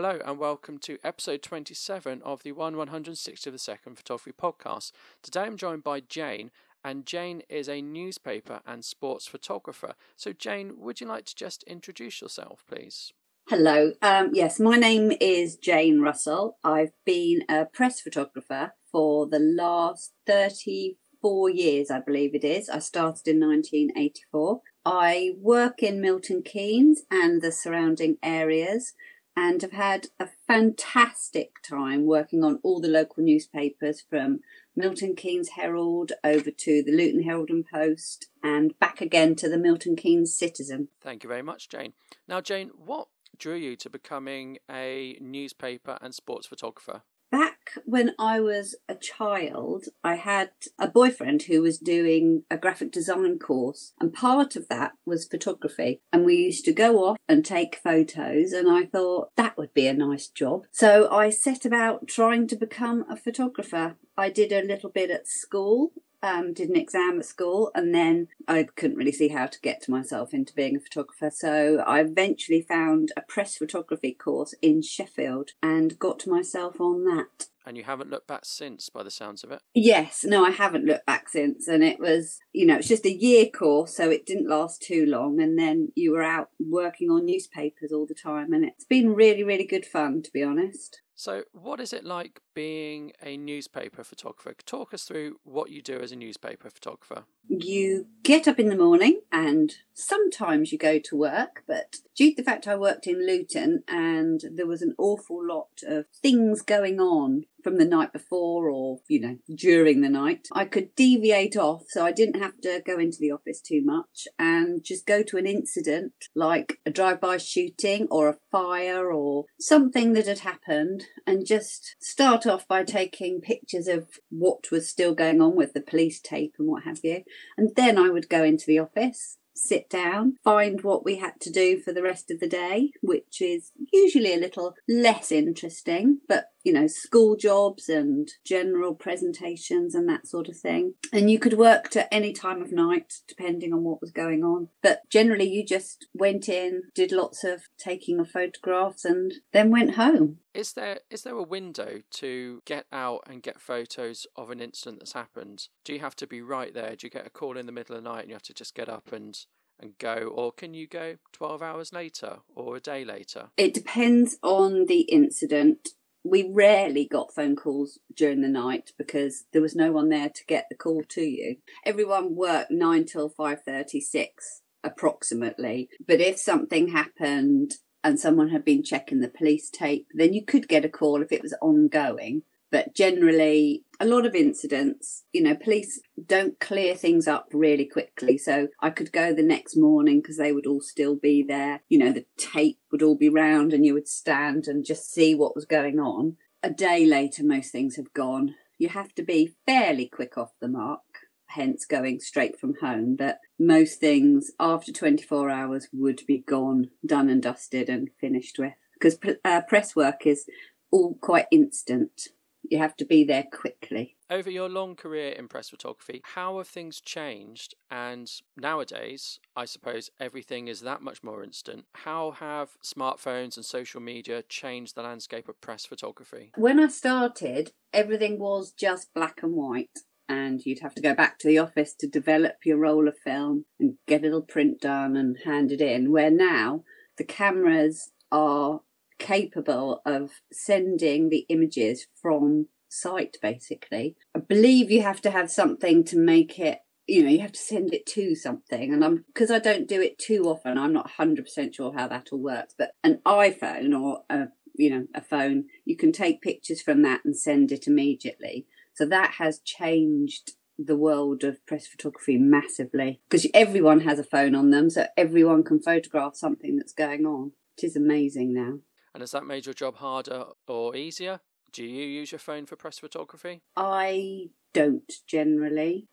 Hello and welcome to episode 27 of the 1/160th of a second photography podcast. Today I'm joined by Jane, and Jane is a newspaper and sports photographer. So Jane, would you like to just introduce yourself, please? Hello. Yes, my name is Jane Russell. I've been a press photographer for the last 34 years, I believe it is. I started in 1984. I work in Milton Keynes and the surrounding areas, and have had a fantastic time working on all the local newspapers from Milton Keynes Herald over to the Luton Herald and Post and back again to the Milton Keynes Citizen. Thank you very much, Jane. Now, Jane, what drew you to becoming a newspaper and sports photographer? Back when I was a child, I had a boyfriend who was doing a graphic design course, and part of that was photography. And we used to go off and take photos, and I thought that would be a nice job. So I set about trying to become a photographer. I did a little bit at school, did an exam at school, and then I couldn't really see how to get myself into being a photographer. So I eventually found a press photography course in Sheffield and got myself on that. And you haven't looked back since, by the sounds of it? Yes, no, I haven't looked back since. And it was, you know, it's just a year course, so it didn't last too long. And then you were out working on newspapers all the time. And it's been really, really good fun, to be honest. So what is it like being a newspaper photographer? Talk us through what you do as a newspaper photographer. You get up in the morning and sometimes you go to work, but due to the fact I worked in Luton and there was an awful lot of things going on from the night before or, you know, during the night, I could deviate off, so I didn't have to go into the office too much and just go to an incident like a drive-by shooting or a fire or something that had happened and just start off by taking pictures of what was still going on with the police tape and what have you. And then I would go into the office, sit down, find what we had to do for the rest of the day, which is usually a little less interesting, but you know, school jobs and general presentations and that sort of thing. And you could work to any time of night, depending on what was going on. But generally, you just went in, did lots of taking of photographs and then went home. Is there a window to get out and get photos of an incident that's happened? Do you have to be right there? Do you get a call in the middle of the night and you have to just get up and go, or can you go 12 hours later or a day later? It depends on the incident. We rarely got phone calls during the night because there was no one there to get the call to you. Everyone worked 9 till 5:30, 6 approximately. But if something happened and someone had been checking the police tape, then you could get a call if it was ongoing. But generally, a lot of incidents, you know, police don't clear things up really quickly. So I could go the next morning because they would all still be there. You know, the tape would all be round and you would stand and just see what was going on. A day later, most things have gone. You have to be fairly quick off the mark, hence going straight from home. But most things after 24 hours would be gone, done and dusted and finished with. Because press work is all quite instant. You have to be there quickly. Over your long career in press photography, how have things changed? And nowadays, I suppose everything is that much more instant. How have smartphones and social media changed the landscape of press photography? When I started, everything was just black and white. And you'd have to go back to the office to develop your roll of film and get a little print done and hand it in. Where now, the cameras are capable of sending the images from site, basically. I believe you have to have something to make it, you know, you have to send it to something. And because I don't do it too often, I'm not 100% sure how that all works. But an iPhone or, a phone, you can take pictures from that and send it immediately. So that has changed the world of press photography massively because everyone has a phone on them. So everyone can photograph something that's going on. It is amazing now. And has that made your job harder or easier? Do you use your phone for press photography? I don't generally.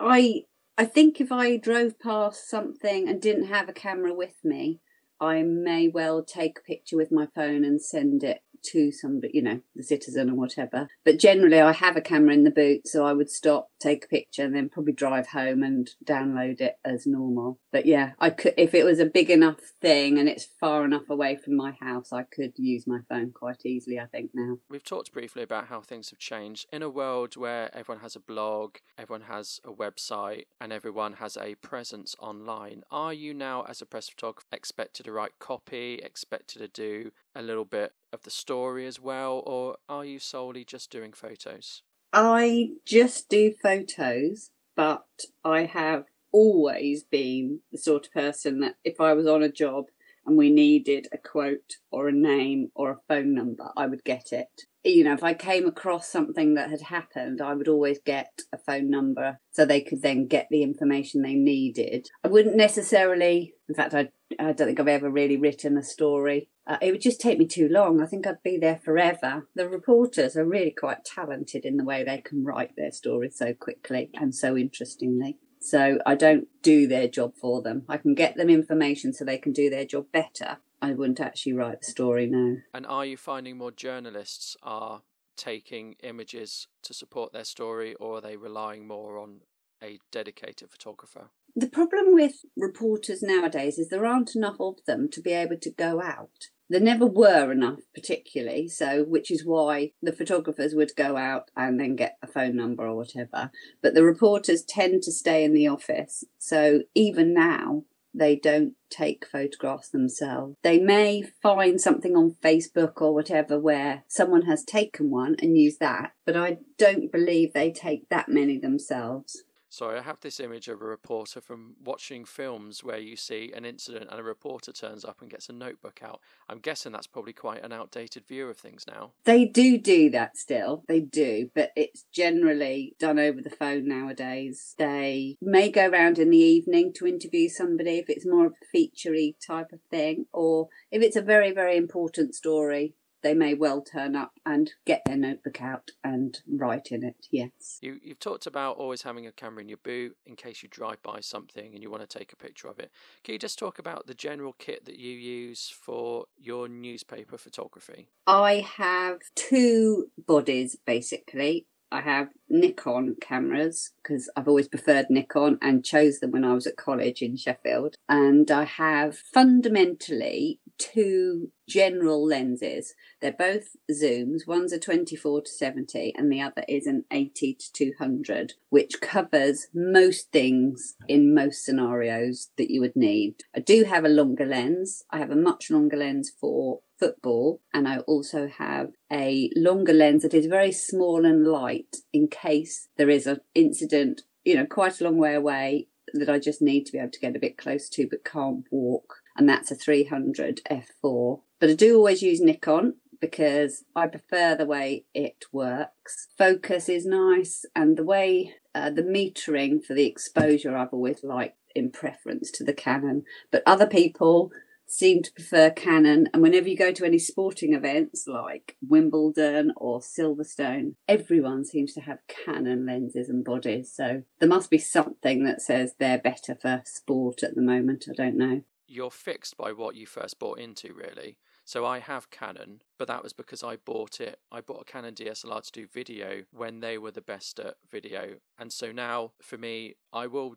I think if I drove past something and didn't have a camera with me, I may well take a picture with my phone and send it to somebody, you know, the Citizen or whatever. But generally I have a camera in the boot, so I would stop, take a picture, and then probably drive home and download it as normal. But yeah, I could, if it was a big enough thing and it's far enough away from my house, I could use my phone quite easily, I think, now. We've talked briefly about how things have changed in a world where everyone has a blog, everyone has a website, and everyone has a presence online. Are you now, as a press photographer, expected to write copy, expected to do a little bit of the story as well, or are you solely just doing photos? I just do photos, but I have always been the sort of person that if I was on a job and we needed a quote or a name or a phone number, I would get it. You know, if I came across something that had happened, I would always get a phone number so they could then get the information they needed. I wouldn't necessarily, in fact, I don't think I've ever really written a story. It would just take me too long. I think I'd be there forever. The reporters are really quite talented in the way they can write their story so quickly and so interestingly. So I don't do their job for them. I can get them information so they can do their job better. I wouldn't actually write the story now. And are you finding more journalists are taking images to support their story, or are they relying more on a dedicated photographer? The problem with reporters nowadays is there aren't enough of them to be able to go out. There never were enough, particularly, so which is why the photographers would go out and then get a phone number or whatever. But the reporters tend to stay in the office, so even now, they don't take photographs themselves. They may find something on Facebook or whatever where someone has taken one and use that, but I don't believe they take that many themselves. Sorry, I have this image of a reporter from watching films where you see an incident and a reporter turns up and gets a notebook out. I'm guessing that's probably quite an outdated view of things now. They do that still, they do, but it's generally done over the phone nowadays. They may go round in the evening to interview somebody if it's more of a feature-y type of thing, or if it's a very, very important story. They may well turn up and get their notebook out and write in it, yes. You've talked about always having a camera in your boot in case you drive by something and you want to take a picture of it. Can you just talk about the general kit that you use for your newspaper photography? I have two bodies, basically. I have Nikon cameras because I've always preferred Nikon and chose them when I was at college in Sheffield. And I have fundamentally two general lenses. They're both zooms. One's a 24 to 70 and the other is an 80 to 200, which covers most things in most scenarios that you would need. I do have a longer lens. I have a much longer lens for football, and I also have a longer lens that is very small and light in case there is an incident, you know, quite a long way away that I just need to be able to get a bit close to but can't walk, and that's a 300 f4. But I do always use Nikon because I prefer the way it works. Focus is nice, and the way the metering for the exposure I've always liked in preference to the Canon, but other people seem to prefer Canon. And whenever you go to any sporting events like Wimbledon or Silverstone, everyone seems to have Canon lenses and bodies. So there must be something that says they're better for sport at the moment. I don't know. You're fixed by what you first bought into, really. So I have Canon, but that was because I bought it. I bought a Canon DSLR to do video when they were the best at video. And so now for me, I will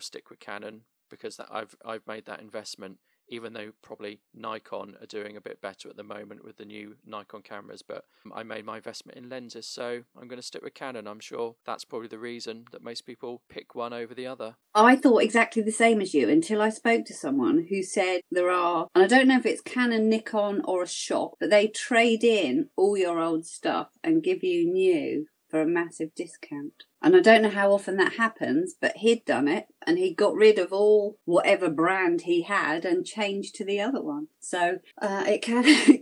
stick with Canon because that I've made that investment. Even though probably Nikon are doing a bit better at the moment with the new Nikon cameras, but I made my investment in lenses, so I'm going to stick with Canon. I'm sure that's probably the reason that most people pick one over the other. I thought exactly the same as you until I spoke to someone who said there are, and I don't know if it's Canon, Nikon or a shop, but they trade in all your old stuff and give you new for a massive discount. And I don't know how often that happens, but he'd done it and he got rid of all whatever brand he had and changed to the other one. So it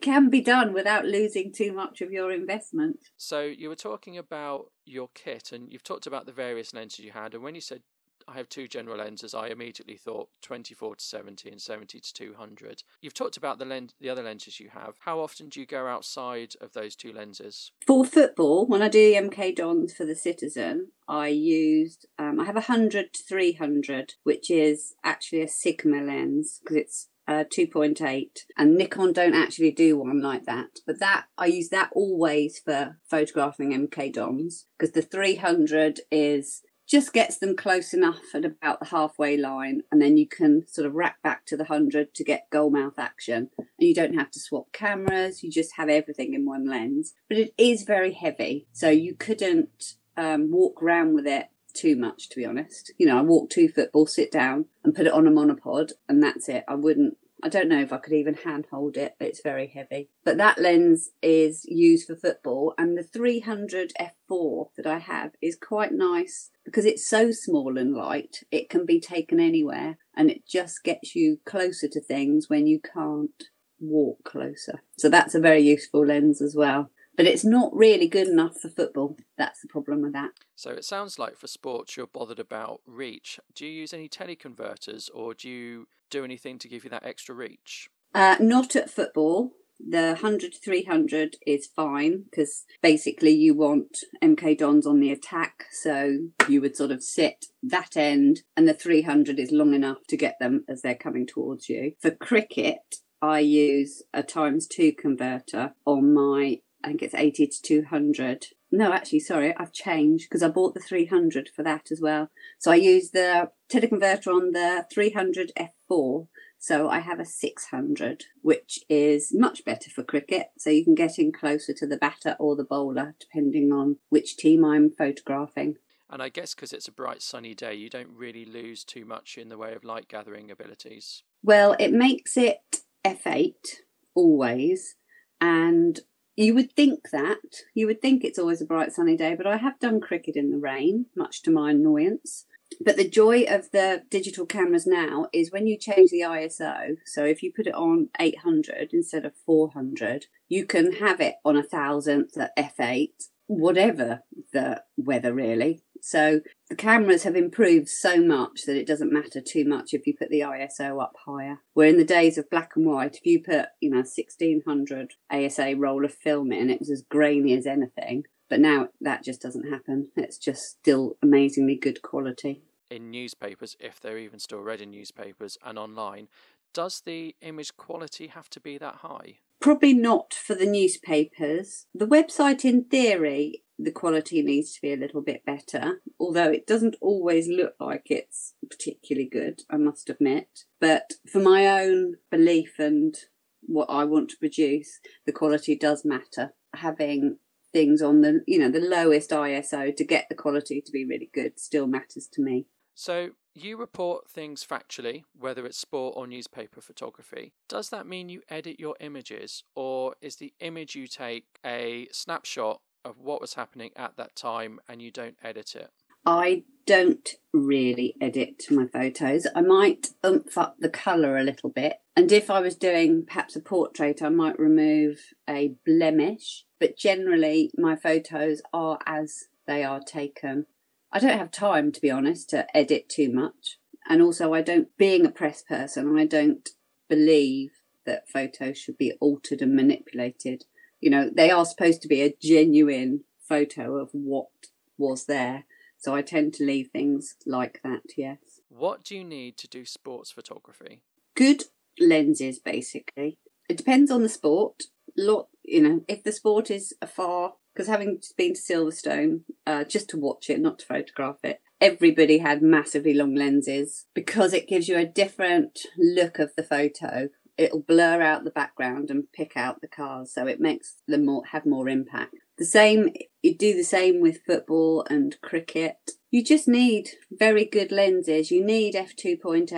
can be done without losing too much of your investment. So you were talking about your kit and you've talked about the various lenses you had. And when you said I have two general lenses, I immediately thought 24 to 70 and 70 to 200. You've talked about the other lenses you have. How often do you go outside of those two lenses? For football, when I do the MK Dons for the Citizen, I used, I have a 100 to 300, which is actually a Sigma lens because it's 2.8, and Nikon don't actually do one like that, but that I use that always for photographing MK Dons, because the 300 is just gets them close enough at about the halfway line, and then you can sort of rack back to the 100 to get goal mouth action, and you don't have to swap cameras, you just have everything in one lens. But it is very heavy, so you couldn't walk around with it too much, to be honest. You know, I walk 2 football, sit down and put it on a monopod, and that's it. I don't know if I could even handhold it. It's very heavy. But that lens is used for football, and the 300 f4 that I have is quite nice because it's so small and light. It can be taken anywhere, and it just gets you closer to things when you can't walk closer. So that's a very useful lens as well. But it's not really good enough for football. That's the problem with that. So it sounds like for sports you're bothered about reach. Do you use any teleconverters, or do you do anything to give you that extra reach? Not at football. The 100 to 300 is fine, because basically you want MK Dons on the attack. So you would sort of sit that end, and the 300 is long enough to get them as they're coming towards you. For cricket, I use a ×2 converter on my, I think it's 80 to 200. No, actually, sorry, I've changed, because I bought the 300 for that as well. So I use the teleconverter on the 300 f4. So I have a 600, which is much better for cricket. So you can get in closer to the batter or the bowler, depending on which team I'm photographing. And I guess because it's a bright sunny day, you don't really lose too much in the way of light gathering abilities. Well, it makes it f8 always. And you would think it's always a bright sunny day, but I have done cricket in the rain, much to my annoyance. But the joy of the digital cameras now is when you change the ISO, so if you put it on 800 instead of 400, you can have it on 1,000th at f8, whatever the weather really. So the cameras have improved so much that it doesn't matter too much if you put the ISO up higher. Where in the days of black and white, if you put, 1600 ASA roll of film in, it was as grainy as anything. But now that just doesn't happen. It's just still amazingly good quality. In newspapers, if they're even still read in newspapers, and online, does the image quality have to be that high? Probably not for the newspapers. The website, in theory, the quality needs to be a little bit better, although it doesn't always look like it's particularly good, I must admit. But for my own belief and what I want to produce, the quality does matter. Having things on the, the lowest ISO to get the quality to be really good still matters to me. So you report things factually, whether it's sport or newspaper photography. Does that mean you edit your images, or is the image you take a snapshot of what was happening at that time and you don't edit it? I don't really edit my photos. I might oomph up the colour a little bit. And if I was doing perhaps a portrait, I might remove a blemish. But generally, my photos are as they are taken. I don't have time, to be honest, to edit too much. And also, being a press person, I don't believe that photos should be altered and manipulated. They are supposed to be a genuine photo of what was there. So I tend to leave things like that, yes. What do you need to do sports photography? Good lenses, basically. It depends on the sport. If the sport is afar, because having been to Silverstone, just to watch it, not to photograph it, everybody had massively long lenses because it gives you a different look of the photo. It'll blur out the background and pick out the cars, so it makes them have more impact. You do the same with football and cricket. You just need very good lenses. You need f2.8.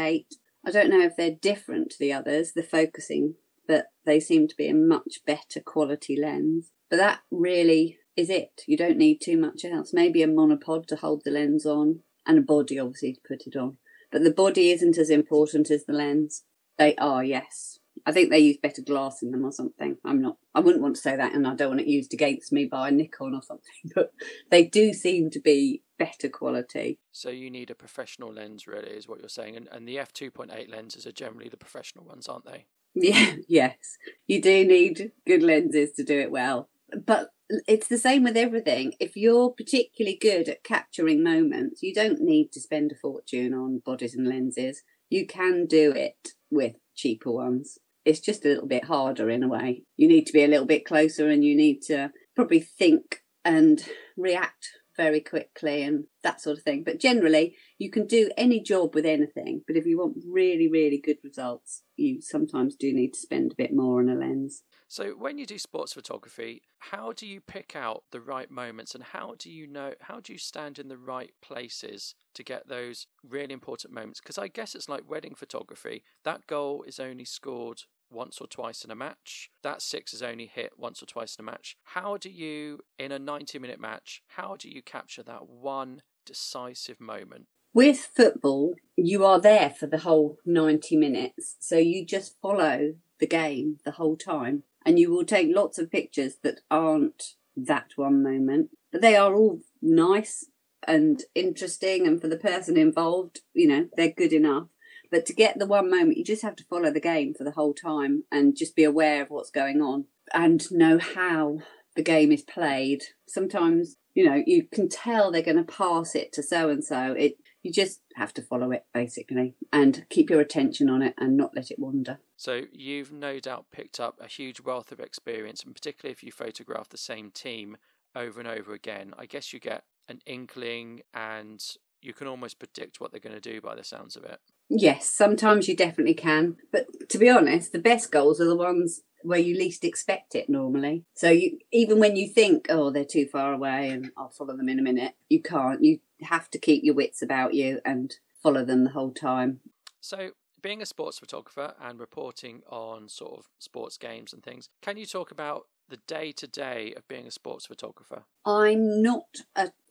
I don't know if they're different to the others, the focusing, but they seem to be a much better quality lens. But that really is it. You don't need too much else. Maybe a monopod to hold the lens on, and a body, obviously, to put it on. But the body isn't as important as the lens. They are, yes. I think they use better glass in them or something. I wouldn't want to say that, and I don't want it used against me by Nikon or something. But they do seem to be better quality. So you need a professional lens, really, is what you're saying. And the f2.8 lenses are generally the professional ones, aren't they? Yeah, yes. You do need good lenses to do it well. But it's the same with everything. If you're particularly good at capturing moments, you don't need to spend a fortune on bodies and lenses. You can do it with cheaper ones. It's just a little bit harder in a way. You need to be a little bit closer and you need to probably think and react very quickly and that sort of thing. But generally, you can do any job with anything. But if you want really, really good results, you sometimes do need to spend a bit more on a lens. So when you do sports photography, how do you pick out the right moments and how do you stand in the right places to get those really important moments? Because I guess it's like wedding photography. That goal is only scored once or twice in a match. That six is only hit once or twice in a match. How do you, in a 90-minute match, how do you capture that one decisive moment? With football, you are there for the whole 90 minutes. So you just follow the game the whole time. And you will take lots of pictures that aren't that one moment. But they are all nice and interesting. And for the person involved, you know, they're good enough. But to get the one moment, you just have to follow the game for the whole time and just be aware of what's going on and know how the game is played. Sometimes, you know, you can tell they're going to pass it to so-and-so. You just have to follow it, basically, and keep your attention on it and not let it wander. So you've no doubt picked up a huge wealth of experience, and particularly if you photograph the same team over and over again, I guess you get an inkling and you can almost predict what they're going to do by the sounds of it. Yes, sometimes you definitely can. But to be honest, the best goals are the ones where you least expect it normally. So you, even when you think, oh, they're too far away and I'll follow them in a minute, you can't. You have to keep your wits about you and follow them the whole time. So being a sports photographer and reporting on sort of sports games and things, can you talk about the day-to-day of being a sports photographer? I'm not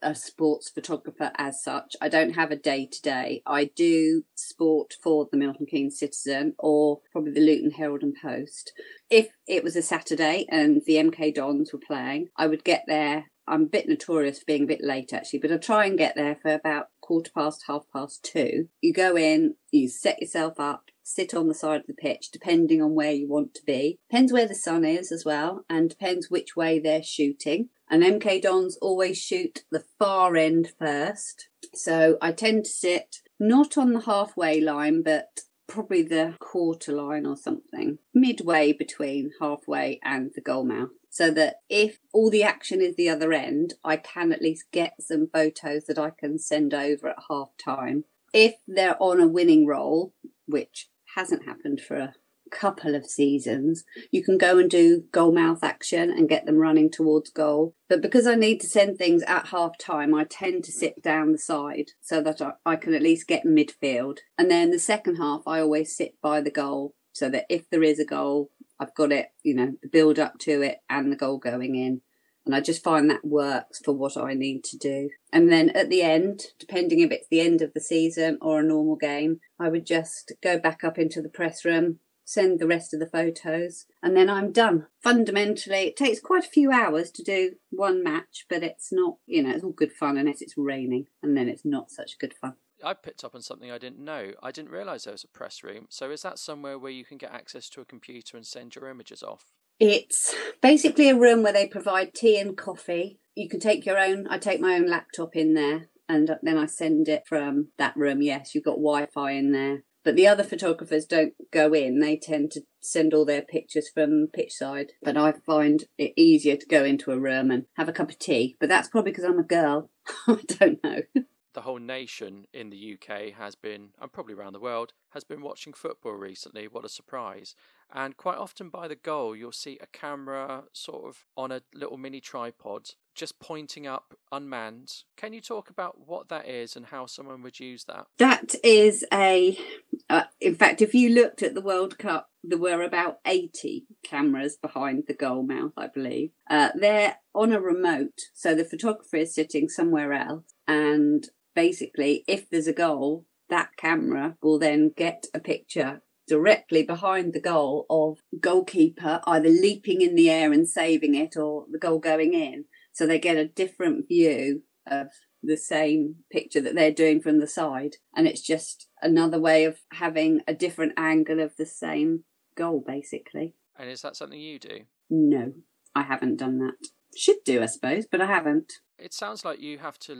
a sports photographer as such. I don't have a day-to-day. I do sport for the Milton Keynes Citizen or probably the Luton Herald and Post. If it was a Saturday and the MK Dons were playing, I would get there. I'm a bit notorious for being a bit late, actually, but I try and get there for about 1:15, 2:30. You go in, you set yourself up, sit on the side of the pitch, depending on where you want to be. Depends where the sun is as well, and depends which way they're shooting. And MK Dons always shoot the far end first. So I tend to sit not on the halfway line, but probably the quarter line or something, midway between halfway and the goal mouth. So that if all the action is the other end, I can at least get some photos that I can send over at half time. If they're on a winning roll, which hasn't happened for a couple of seasons, you can go and do goal mouth action and get them running towards goal. But because I need to send things at half time, I tend to sit down the side so that I can at least get midfield. And then the second half, I always sit by the goal so that if there is a goal, I've got it, you know, the build up to it and the goal going in. And I just find that works for what I need to do. And then at the end, depending if it's the end of the season or a normal game, I would just go back up into the press room, send the rest of the photos, and then I'm done. Fundamentally, it takes quite a few hours to do one match, but it's not, you know, it's all good fun unless it's raining, and then it's not such good fun. I picked up on something I didn't know. I didn't realise there was a press room. So is that somewhere where you can get access to a computer and send your images off? It's basically a room where they provide tea and coffee. You can take your own. I take my own laptop in there and then I send it from that room. Yes, you've got Wi-Fi in there. But the other photographers don't go in. They tend to send all their pictures from pitch side. But I find it easier to go into a room and have a cup of tea. But that's probably because I'm a girl. I don't know. The whole nation in the UK has been, and probably around the world, has been watching football recently. What a surprise. And quite often by the goal, you'll see a camera sort of on a little mini tripod, just pointing up, unmanned. Can you talk about what that is and how someone would use that? That is in fact, if you looked at the World Cup, there were about 80 cameras behind the goal mouth, I believe. They're on a remote, so the photographer is sitting somewhere else and basically, if there's a goal, that camera will then get a picture directly behind the goal of goalkeeper either leaping in the air and saving it or the goal going in. So they get a different view of the same picture that they're doing from the side. And it's just another way of having a different angle of the same goal, basically. And is that something you do? No, I haven't done that. Should do, I suppose, but I haven't. It sounds like you have to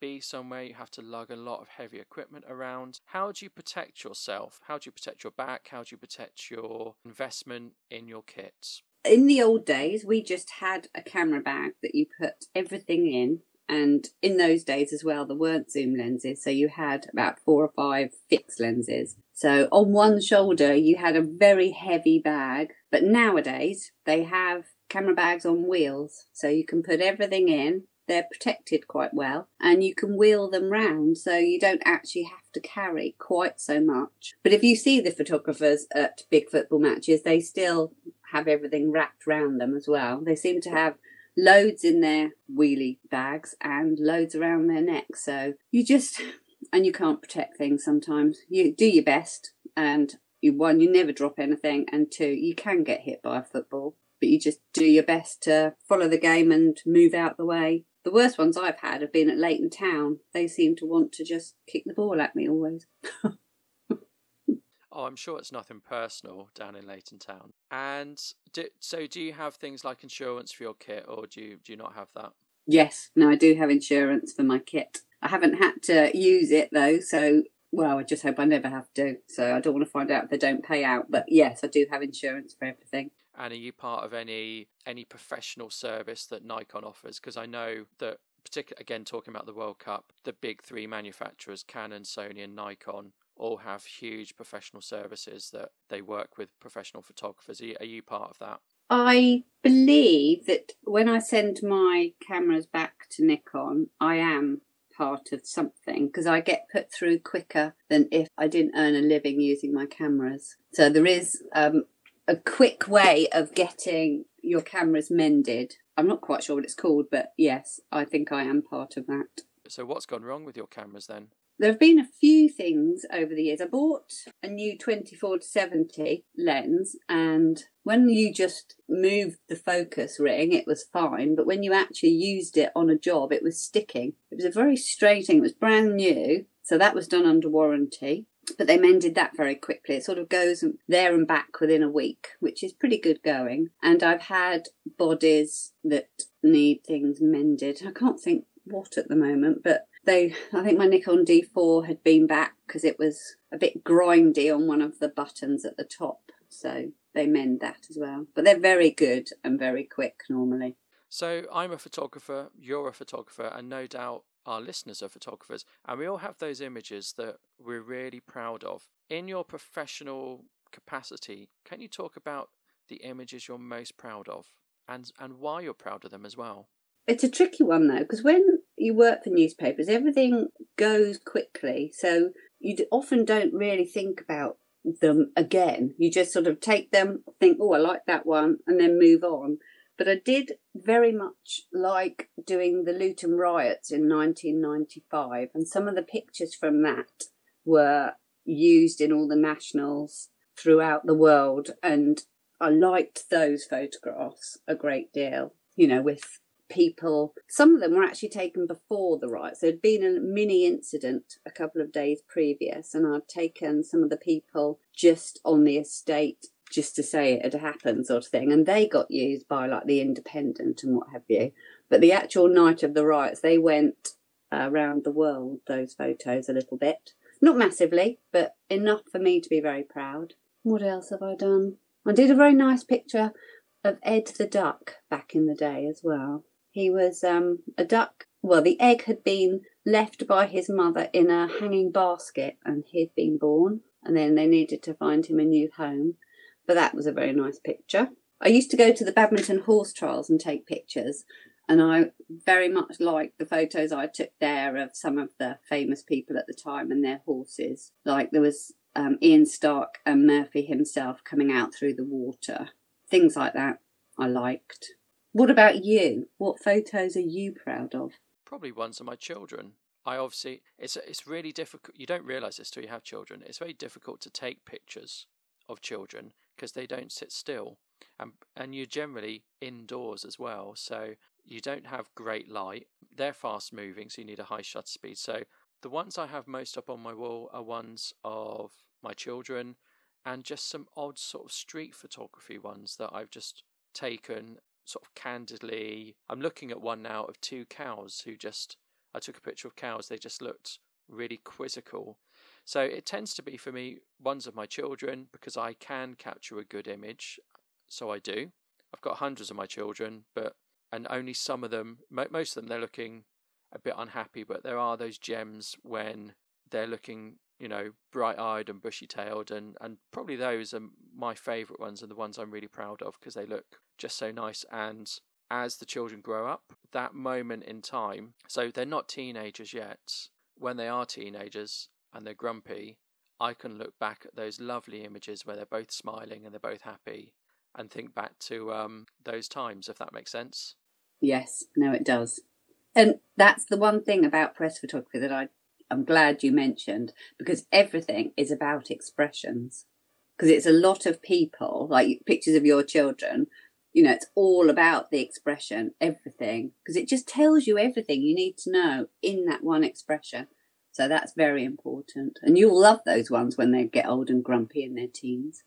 be somewhere, you have to lug a lot of heavy equipment around. How do you protect yourself? How do you protect your back? How do you protect your investment in your kits? In the old days, we just had a camera bag that you put everything in. And in those days as well, there weren't zoom lenses. So you had about 4 or 5 fixed lenses. So on one shoulder, you had a very heavy bag. But nowadays, they have camera bags on wheels. So you can put everything in. They're protected quite well. And you can wheel them round. So you don't actually have to carry quite so much. But if you see the photographers at big football matches, they still have everything wrapped round them as well. They seem to have loads in their wheelie bags and loads around their necks. So you can't protect things sometimes. You do your best, and one, you never drop anything, and 2, you can get hit by a football, but you just do your best to follow the game and move out the way. The worst ones I've had have been at Leighton Town. They seem to want to just kick the ball at me always. Oh, I'm sure it's nothing personal down in Leighton Town. And do you have things like insurance for your kit, or do you not have that? Yes, no, I do have insurance for my kit. I haven't had to use it though, so, well, I just hope I never have to. So I don't want to find out if they don't pay out. But yes, I do have insurance for everything. And are you part of any professional service that Nikon offers? Because I know that, particularly, again, talking about the World Cup, the big 3 manufacturers, Canon, Sony and Nikon, all have huge professional services that they work with professional photographers. Are you part of that? I believe that when I send my cameras back to Nikon, I am part of something, because I get put through quicker than if I didn't earn a living using my cameras. So there is a quick way of getting your cameras mended. I'm not quite sure what it's called, but yes, I think I am part of that. So what's gone wrong with your cameras then? There have been a few things over the years. I bought a new 24-70 lens, and when you just moved the focus ring, it was fine. But when you actually used it on a job, it was sticking. It was a very strange thing. It was brand new, so that was done under warranty. But they mended that very quickly. It sort of goes there and back within a week, which is pretty good going. And I've had bodies that need things mended. I can't think what at the moment, but I think my Nikon D4 had been back because it was a bit grindy on one of the buttons at the top. So they mend that as well. But they're very good and very quick normally. So I'm a photographer, you're a photographer, and no doubt our listeners are photographers. And we all have those images that we're really proud of. In your professional capacity, can you talk about the images you're most proud of and why you're proud of them as well? It's a tricky one though, because when you work for newspapers, everything goes quickly. So you often don't really think about them again. You just sort of take them, think, oh, I like that one, and then move on. But I did very much like doing the Luton riots in 1995. And some of the pictures from that were used in all the nationals throughout the world. And I liked those photographs a great deal, with people. Some of them were actually taken before the riots. There'd been a mini incident a couple of days previous, and I'd taken some of the people just on the estate just to say it had happened, sort of thing. And they got used by like the Independent and what have you. But the actual night of the riots, they went around the world, those photos, a little bit. Not massively, but enough for me to be very proud. What else have I done? I did a very nice picture of Ed the Duck back in the day as well. He was a duck. Well, the egg had been left by his mother in a hanging basket, and he'd been born, and then they needed to find him a new home. But that was a very nice picture. I used to go to the Badminton horse trials and take pictures, and I very much liked the photos I took there of some of the famous people at the time and their horses. Like there was Ian Stark and Murphy himself coming out through the water. Things like that I liked. What about you? What photos are you proud of? Probably ones of my children. I obviously, it's really difficult. You don't realise this till you have children. It's very difficult to take pictures of children because they don't sit still. And you're generally indoors as well. So you don't have great light. They're fast moving, so you need a high shutter speed. So the ones I have most up on my wall are ones of my children and just some odd sort of street photography ones that I've just taken sort of candidly, I'm looking at one now of two cows who just, I took a picture of cows, they just looked really quizzical. So it tends to be for me ones of my children, because I can capture a good image, so I do. I've got hundreds of my children, and only some of them, most of them, they're looking a bit unhappy, but there are those gems when they're looking, you know, bright-eyed and bushy-tailed, and probably those are my favourite ones and the ones I'm really proud of, because they look just so nice. And as the children grow up, that moment in time, so they're not teenagers yet, when they are teenagers and they're grumpy, I can look back at those lovely images where they're both smiling and they're both happy and think back to those times, if that makes sense. Yes, no, it does. And that's the one thing about press photography that I'm glad you mentioned, because everything is about expressions. Because it's a lot of people, like pictures of your children, you know, it's all about the expression, everything, because it just tells you everything you need to know in that one expression. So that's very important. And you'll love those ones when they get old and grumpy in their teens.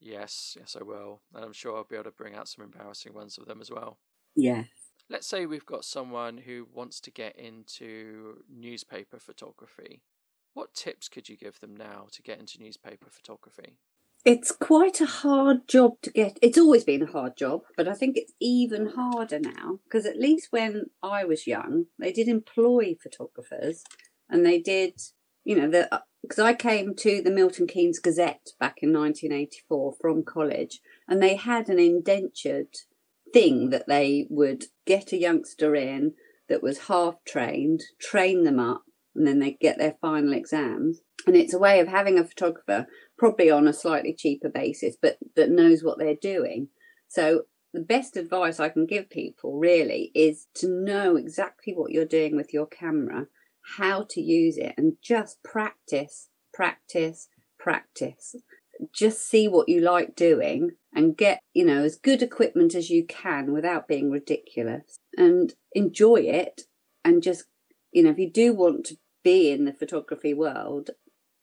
Yes, I will. And I'm sure I'll be able to bring out some embarrassing ones of them as well. Yes. Let's say we've got someone who wants to get into newspaper photography. What tips could you give them now to get into newspaper photography? It's quite a hard job to get. It's always been a hard job, but I think it's even harder now, because at least when I was young, they did employ photographers, and they did, you know, because I came to the Milton Keynes Gazette back in 1984 from college, and they had an indentured thing that they would get a youngster in that was half trained, train them up, and then they get their final exams. And it's a way of having a photographer, probably on a slightly cheaper basis, but that knows what they're doing. So the best advice I can give people really is to know exactly what you're doing with your camera, how to use it, and just practice. Just see what you like doing and get, you know, as good equipment as you can without being ridiculous, and enjoy it. And just, you know, if you do want to be in the photography world,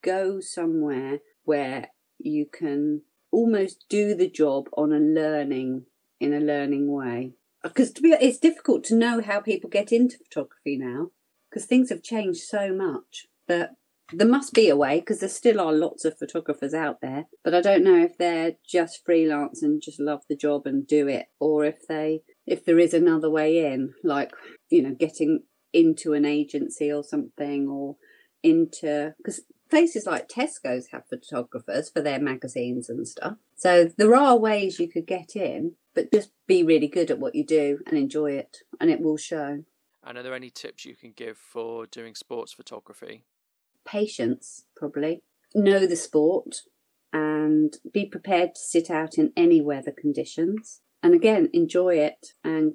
go somewhere where you can almost do the job in a learning way. Because it's difficult to know how people get into photography now, because things have changed so much that there must be a way, because there still are lots of photographers out there, but I don't know if they're just freelance and just love the job and do it, or if there is another way in, like, you know, getting into an agency or something, or into, because places like Tesco's have photographers for their magazines and stuff. So there are ways you could get in, but just be really good at what you do and enjoy it, and it will show. And are there any tips you can give for doing sports photography? Patience, probably. Know the sport and be prepared to sit out in any weather conditions. And again, enjoy it and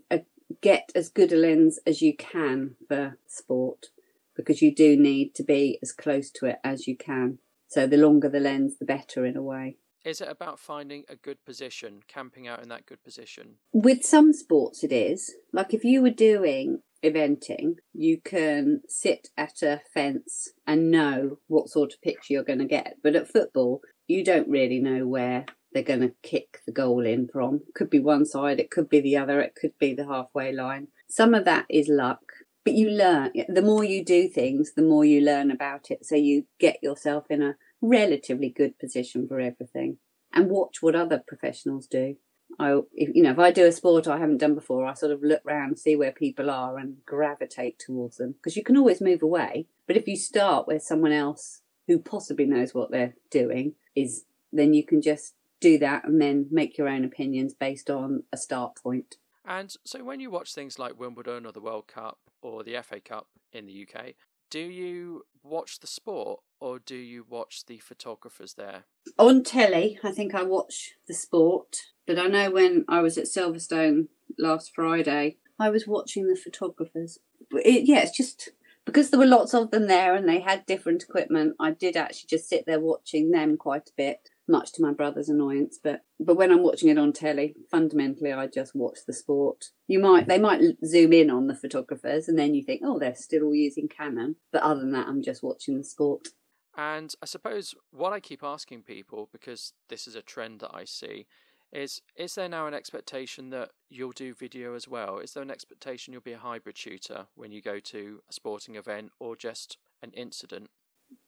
get as good a lens as you can for sport, because you do need to be as close to it as you can. So the longer the lens, the better in a way. Is it about finding a good position, camping out in that good position? With some sports it is. Like if you were doing eventing, you can sit at a fence and know what sort of picture you're going to get. But at football, you don't really know where they're going to kick the goal in from. Could be one side, it could be the other, it could be the halfway line. Some of that is luck, but you learn. The more you do things, the more you learn about it. So you get yourself in a relatively good position for everything, and watch what other professionals do. If I do a sport I haven't done before, I sort of look round, see where people are and gravitate towards them, because you can always move away. But if you start where someone else who possibly knows what they're doing is, then you can just do that and then make your own opinions based on a start point. And so when you watch things like Wimbledon or the World Cup or the FA Cup in the UK, do you watch the sport or do you watch the photographers there? On telly, I think I watch the sport. But I know when I was at Silverstone last Friday, I was watching the photographers. It's just because there were lots of them there and they had different equipment, I did actually just sit there watching them quite a bit, much to my brother's annoyance. But when I'm watching it on telly, fundamentally, I just watch the sport. They might zoom in on the photographers and then you think, oh, they're still all using Canon. But other than that, I'm just watching the sport. And I suppose what I keep asking people, because this is a trend that I see, is there now an expectation that you'll do video as well? Is there an expectation you'll be a hybrid shooter when you go to a sporting event or just an incident?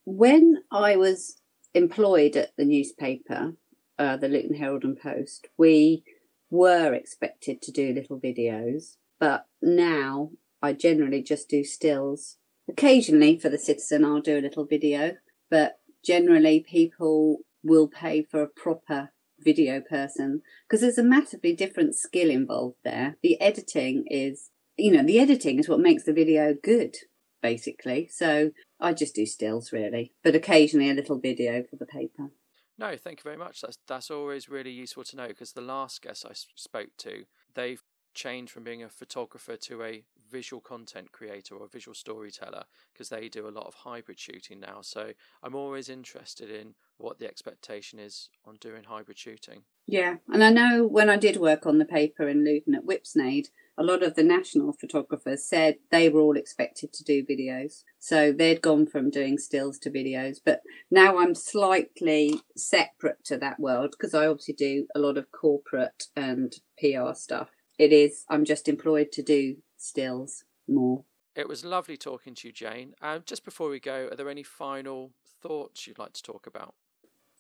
When I was employed at the newspaper, the Luton Herald and Post, we were expected to do little videos, but now I generally just do stills. Occasionally for the Citizen I'll do a little video, but generally people will pay for a proper video person because there's a massively different skill involved there. The editing is, you know, the editing is what makes the video good, basically. So I just do stills really, but occasionally a little video for the paper. No, thank you very much. That's always really useful to know, because the last guest I spoke to, they've changed from being a photographer to a visual content creator or a visual storyteller, because they do a lot of hybrid shooting now. So I'm always interested in what the expectation is on doing hybrid shooting. Yeah, and I know when I did work on the paper in Luton at Whipsnade, a lot of the national photographers said they were all expected to do videos. So they'd gone from doing stills to videos. But now I'm slightly separate to that world because I obviously do a lot of corporate and PR stuff. It is, I'm just employed to do stills more. It was lovely talking to you, Jane. Just before we go, are there any final thoughts you'd like to talk about?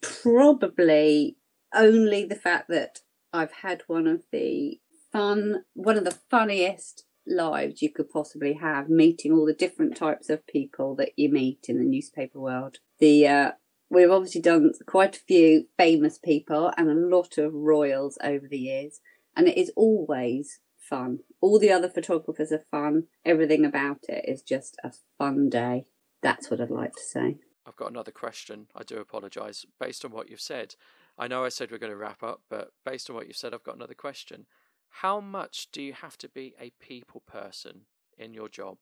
Probably only the fact that I've had one of the funniest lives you could possibly have, meeting all the different types of people that you meet in the newspaper world. We've obviously done quite a few famous people and a lot of royals over the years, and it is always fun. All the other photographers are fun. Everything about it is just a fun day. That's what I'd like to say. I've got another question. I do apologise. Based on what you've said, I know I said we're going to wrap up, but based on what you've said, I've got another question. How much do you have to be a people person in your job?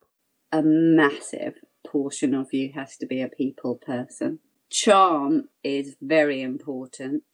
A massive portion of you has to be a people person. Charm is very important.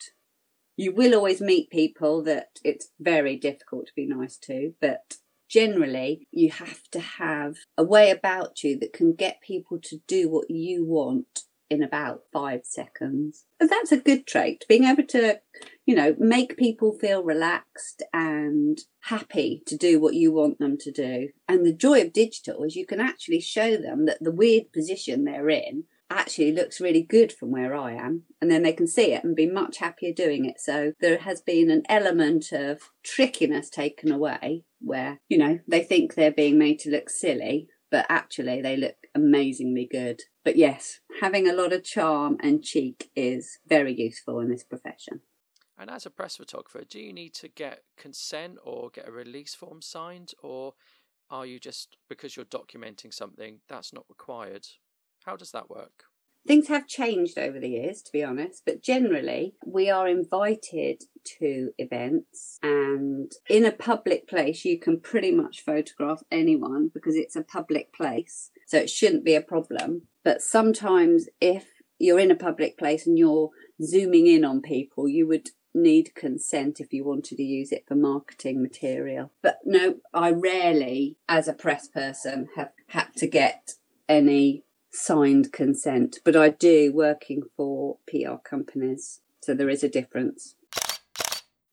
You will always meet people that it's very difficult to be nice to, but generally you have to have a way about you that can get people to do what you want in about 5 seconds. And that's a good trait, being able to, you know, make people feel relaxed and happy to do what you want them to do. And the joy of digital is you can actually show them that the weird position they're in actually looks really good from where I am, and then they can see it and be much happier doing it. So there has been an element of trickiness taken away where, you know, they think they're being made to look silly, but actually they look amazingly good. But yes, having a lot of charm and cheek is very useful in this profession. And as a press photographer, do you need to get consent or get a release form signed, or are you just, because you're documenting something, that's not required? How does that work? Things have changed over the years, to be honest, but generally we are invited to events, and in a public place you can pretty much photograph anyone because it's a public place, so it shouldn't be a problem. But sometimes if you're in a public place and you're zooming in on people, you would need consent if you wanted to use it for marketing material. But no, I rarely, as a press person, have had to get any signed consent, but I do working for PR companies, so there is a difference.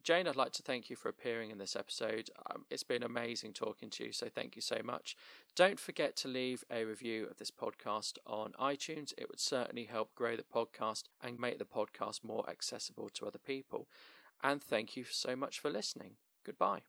Jane, I'd like to thank you for appearing in this episode. It's been amazing talking to you, so thank you so much. Don't forget to leave a review of this podcast on iTunes. It would certainly help grow the podcast and make the podcast more accessible to other people. And thank you so much for listening. Goodbye.